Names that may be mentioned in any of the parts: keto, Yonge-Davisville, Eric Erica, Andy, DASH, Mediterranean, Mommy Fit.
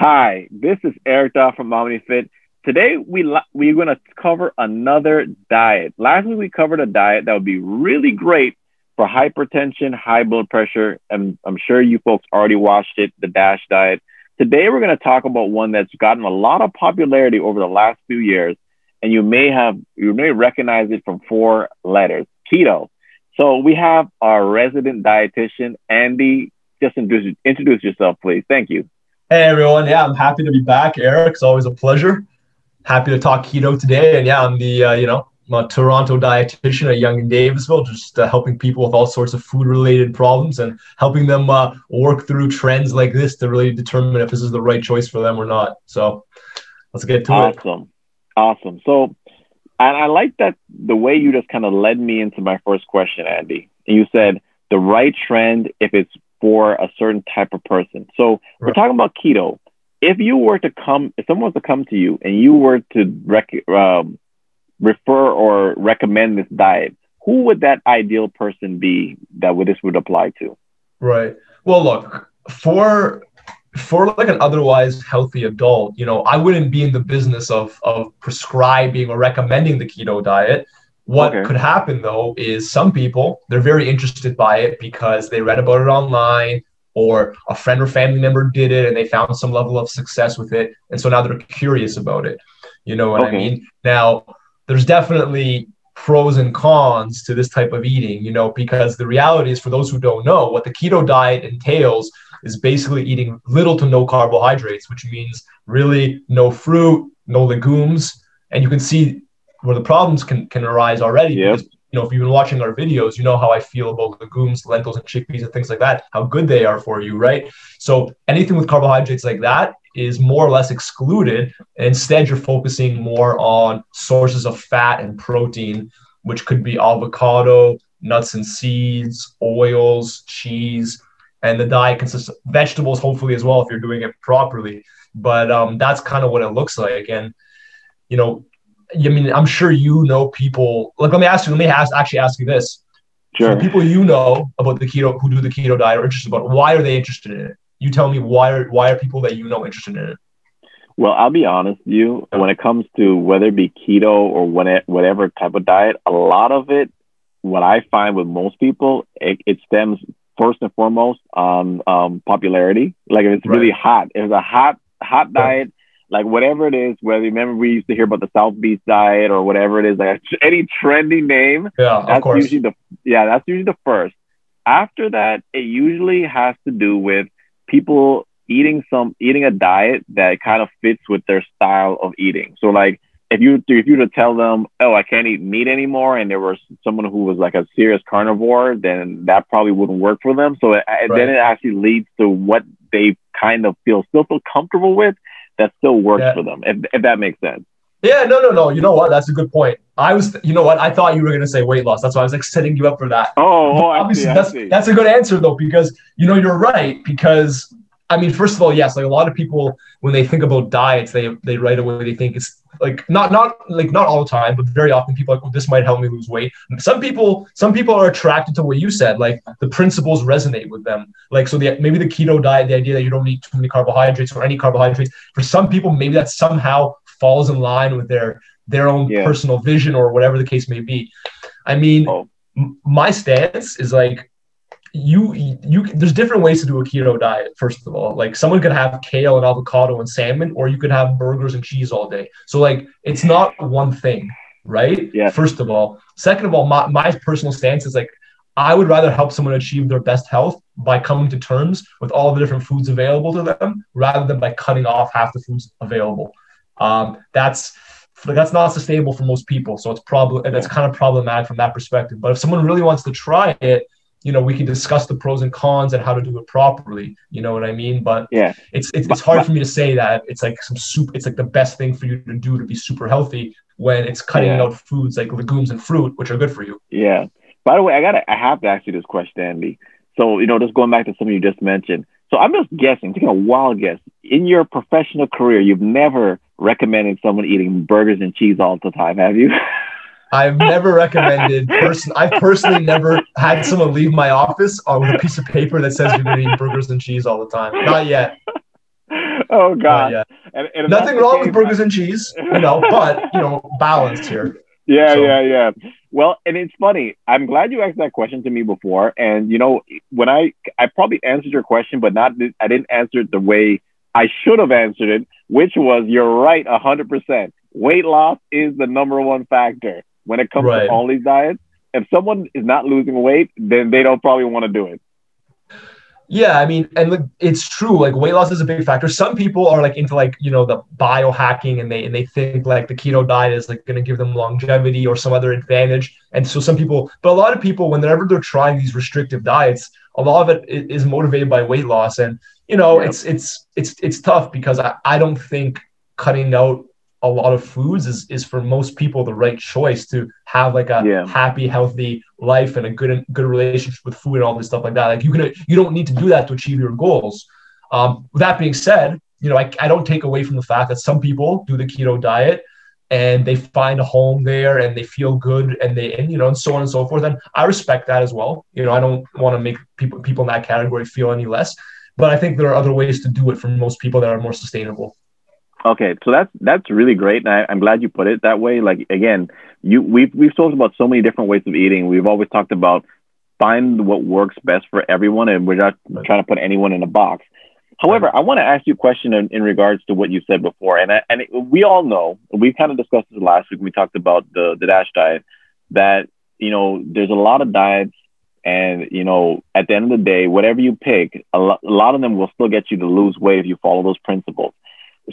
Hi, this is Erica from Mommy Fit. Today, we're going to cover another diet. Last week, we covered a diet that would be really great for hypertension, high blood pressure. I'm sure you folks already watched it, the DASH diet. Today, we're going to talk about one that's gotten a lot of popularity over the last few years, and you may recognize it from four letters, keto. So we have our resident dietitian, Andy. Just introduce yourself, please. Thank you. Hey everyone, yeah, I'm happy to be back. Eric, it's always a pleasure. Happy to talk keto today, and yeah, I'm the I'm a Toronto dietitian at Yonge-Davisville, just helping people with all sorts of food-related problems and helping them work through trends like this to really determine if this is the right choice for them or not. So let's get to it. Awesome. So, and I like that the way you just kind of led me into my first question, Andy. And you said the right trend if it's for a certain type of person. So we're talking about keto. If someone was to come to you and you were to refer or recommend this diet, who would that ideal person be that this would apply to? Right. Well, look, for like an otherwise healthy adult, I wouldn't be in the business of prescribing or recommending the keto diet. What could happen, though, is some people, they're very interested by it because they read about it online or a friend or family member did it and they found some level of success with it. And so now they're curious about it. You know what I mean? Now, there's definitely pros and cons to this type of eating, because the reality is, for those who don't know, what the keto diet entails is basically eating little to no carbohydrates, which means really no fruit, no legumes. And you can see where the problems can arise already. Yep. Because, if you've been watching our videos, you know how I feel about legumes, lentils, and chickpeas and things like that, how good they are for you, right? So anything with carbohydrates like that is more or less excluded. And instead, you're focusing more on sources of fat and protein, which could be avocado, nuts and seeds, oils, cheese. And the diet consists of vegetables, hopefully, as well, if you're doing it properly. But that's kind of what it looks like. And, I'm sure people, like, let me ask you this. Sure. So people about the keto, who do the keto diet, are interested about it. Why are they interested in it? You tell me, why are people that interested in it? Well, I'll be honest with you. When it comes to whether it be keto or whatever type of diet, a lot of it, what I find with most people, it stems first and foremost on popularity. Like if it's really hot, if it's a hot diet, like whatever it is, remember we used to hear about the South Beach diet or whatever it is, like any trendy name. Yeah, of course. That's usually the first. After that, it usually has to do with people eating a diet that kind of fits with their style of eating. So like if you were to tell them, oh, I can't eat meat anymore, and there was someone who was like a serious carnivore, then that probably wouldn't work for them. So then it actually leads to what they kind of still feel comfortable with. That still works for them, if that makes sense. Yeah, no. You know what? That's a good point. I thought you were going to say weight loss. That's why I was like setting you up for that. Obviously, that's a good answer though, because you're right. Because first of all, yes, like a lot of people when they think about diets, they right away they think it's like not all the time, but very often people are like, well, this might help me lose weight. Some people are attracted to what you said, like the principles resonate with them. Like so, maybe the keto diet, the idea that you don't eat too many carbohydrates or any carbohydrates, for some people maybe that somehow falls in line with their own personal vision or whatever the case may be. My stance is like, there's different ways to do a keto diet. First of all, like someone could have kale and avocado and salmon, or you could have burgers and cheese all day. So like, it's not one thing, right? Yeah. First of all, second of all, my personal stance is like, I would rather help someone achieve their best health by coming to terms with all the different foods available to them, rather than by cutting off half the foods available. That's not sustainable for most people. So that's kind of problematic from that perspective. But if someone really wants to try it, we can discuss the pros and cons and how to do it properly. You know what I mean? But yeah, it's hard for me to say that it's like it's like the best thing for you to do to be super healthy when it's cutting out foods like legumes and fruit, which are good for you. Yeah. By the way, I have to ask you this question, Andy. So, just going back to something you just mentioned. So I'm just guessing, taking a wild guess. In your professional career, you've never recommended someone eating burgers and cheese all the time, have you? I've never recommended. I've personally never had someone leave my office with a piece of paper that says you're going to eat burgers and cheese all the time. Not yet. Oh God! Yeah. And nothing wrong with burgers and cheese, no, but you know, balanced here. Yeah, so. Yeah. Well, and it's funny. I'm glad you asked that question to me before, and you know, when I probably answered your question, but I didn't answer it the way I should have answered it, which was you're right, 100%. Weight loss is the number one factor when it comes to all these diets. If someone is not losing weight, then they don't probably want to do it. Yeah, I mean, and look, it's true. Like, weight loss is a big factor. Some people are like into like, you know, the biohacking, and they think like the keto diet is like going to give them longevity or some other advantage. And so some people, but a lot of people, whenever they're trying these restrictive diets, a lot of it is motivated by weight loss. And you know, it's tough because I don't think cutting out a lot of foods is for most people the right choice to have like a happy, healthy life and a good relationship with food and all this stuff like that. Like you don't need to do that to achieve your goals. With that being said, you know, I don't take away from the fact that some people do the keto diet and they find a home there and they feel good and you know, and so on and so forth. And I respect that as well. You know, I don't want to make people in that category feel any less, but I think there are other ways to do it for most people that are more sustainable. Okay, so that's really great, and I'm glad you put it that way. Like again, we've talked about so many different ways of eating. We've always talked about find what works best for everyone, and we're not trying to put anyone in a box. However, I want to ask you a question in regards to what you said before, and we all know, we kind of discussed this last week. We talked about the DASH diet, that you know there's a lot of diets, and you know at the end of the day, whatever you pick, a lot of them will still get you to lose weight if you follow those principles.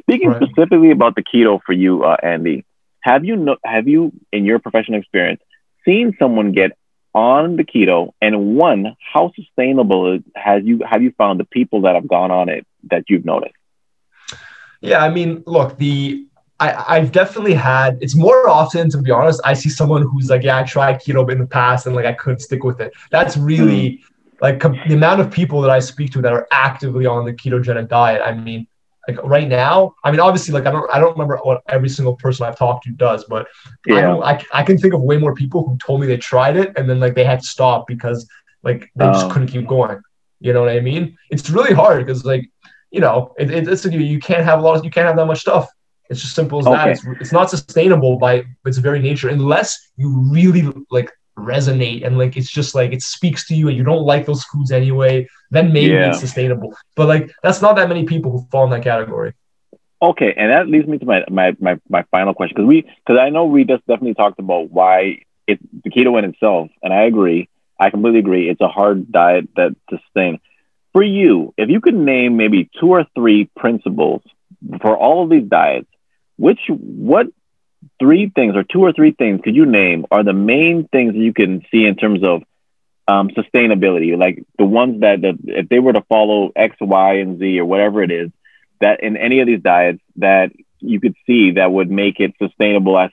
Speaking specifically about the keto for you, Andy, have you in your professional experience seen someone get on the keto? And one, how sustainable have you found the people that have gone on it that you've noticed? Yeah, I mean, look, I've definitely had, it's more often, to be honest, I see someone who's like, yeah, I tried keto in the past and like I couldn't stick with it. That's really like the amount of people that I speak to that are actively on the ketogenic diet. I mean, like right now, I mean, obviously, like I don't remember what every single person I've talked to does, but I can think of way more people who told me they tried it and then like they had to stop because like they just couldn't keep going. You know what I mean? It's really hard because like, you know, it's you can't have you can't have that much stuff. It's just simple as that. It's not sustainable by its very nature unless you really like resonate and like it's just like it speaks to you and you don't like those foods anyway, then maybe it's sustainable, but like that's not that many people who fall in that category. Okay, and that leads me to my final question, because I know we just definitely talked about why it's the keto in itself, and I completely agree, it's a hard diet that to sustain. For you, if you could name maybe 2 or 3 principles for all of these diets, what 3 things or 2 or 3 things could you name are the main things that you can see in terms of sustainability, like the ones that if they were to follow X, Y, and Z or whatever it is that in any of these diets that you could see that would make it sustainable as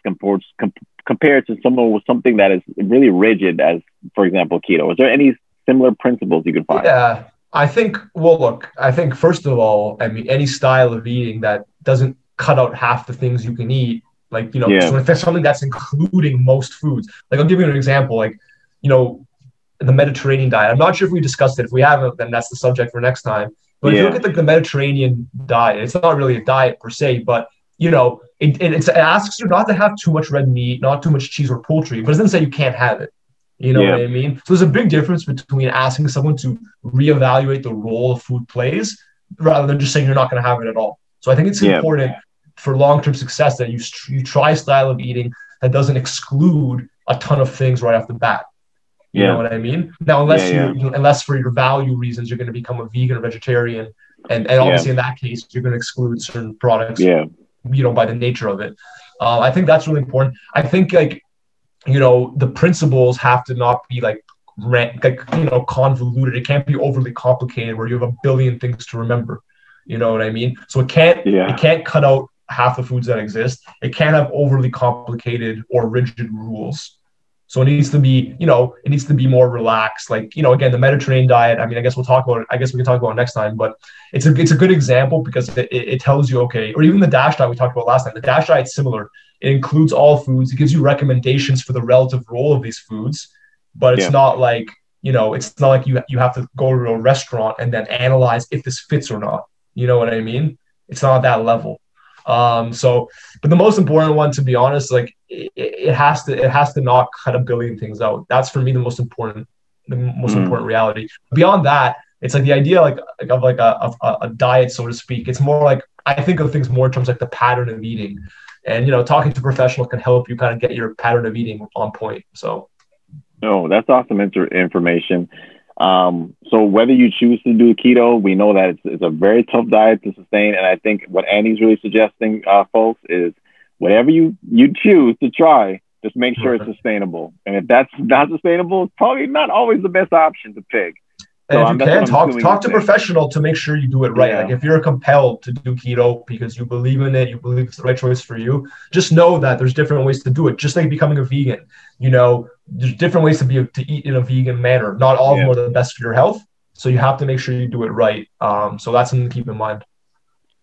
compared to someone with something that is really rigid, as for example keto? Is there any similar principles you can find? Yeah, I think first of all, I mean, any style of eating that doesn't cut out half the things you can eat. Like, you know, so if there's something that's including most foods, like I'll give you an example, like, you know, the Mediterranean diet. I'm not sure if we discussed it. If we haven't, then that's the subject for next time. But if you look at like the Mediterranean diet, it's not really a diet per se, but, you know, it asks you not to have too much red meat, not too much cheese or poultry, but it doesn't say you can't have it. You know what I mean? So there's a big difference between asking someone to reevaluate the role food plays rather than just saying you're not going to have it at all. So I think it's important for long-term success that you try a style of eating that doesn't exclude a ton of things right off the bat. You know what I mean? Now, unless for your value reasons, you're going to become a vegan or vegetarian. And obviously in that case, you're going to exclude certain products, you know, by the nature of it. I think that's really important. I think like, you know, the principles have to not be like, you know, convoluted. It can't be overly complicated where you have a billion things to remember. You know what I mean? So it can't cut out half the foods that exist. It can't have overly complicated or rigid rules. So it needs to be, you know, more relaxed. Like, you know, again, the Mediterranean diet, I mean, I guess we'll talk about it. I guess we can talk about it next time, but it's a good example because it tells you, okay, or even the DASH diet we talked about last time, the DASH diet is similar. It includes all foods. It gives you recommendations for the relative role of these foods, but it's not like, you know, it's not like you have to go to a restaurant and then analyze if this fits or not. You know what I mean? It's not that level. But the most important one, to be honest, like it has to not cut a billion things out. That's for me the most important reality. Beyond that, it's like the idea of a diet, so to speak. It's more like, I think of things more in terms of like the pattern of eating, and, you know, talking to a professional can help you kind of get your pattern of eating on point. So. No, that's awesome information. So whether you choose to do keto, we know that it's a very tough diet to sustain. And I think what Andy's really suggesting, folks, is whatever you choose to try, just make sure it's sustainable. And if that's not sustainable, it's probably not always the best option to pick. And if you can, talk to a professional to make sure you do it right. Yeah. Like if you're compelled to do keto because you believe in it, you believe it's the right choice for you, just know that there's different ways to do it. Just like becoming a vegan, you know, there's different ways to eat in a vegan manner. Not all of them are the best for your health. So you have to make sure you do it right. So that's something to keep in mind.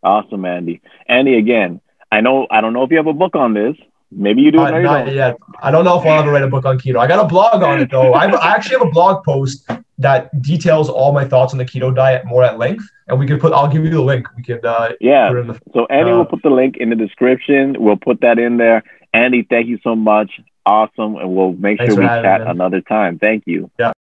Awesome, Andy. Andy, again, I don't know if you have a book on this. Maybe you do. Not yet. I don't know if I'll ever write a book on keto. I got a blog on it though. I actually have a blog post that details all my thoughts on the keto diet more at length. And we could I'll give you the link. We could, so Andy will put the link in the description. We'll put that in there. Andy, thank you so much. Awesome. And we'll make sure we chat another time. Thank you. Yeah.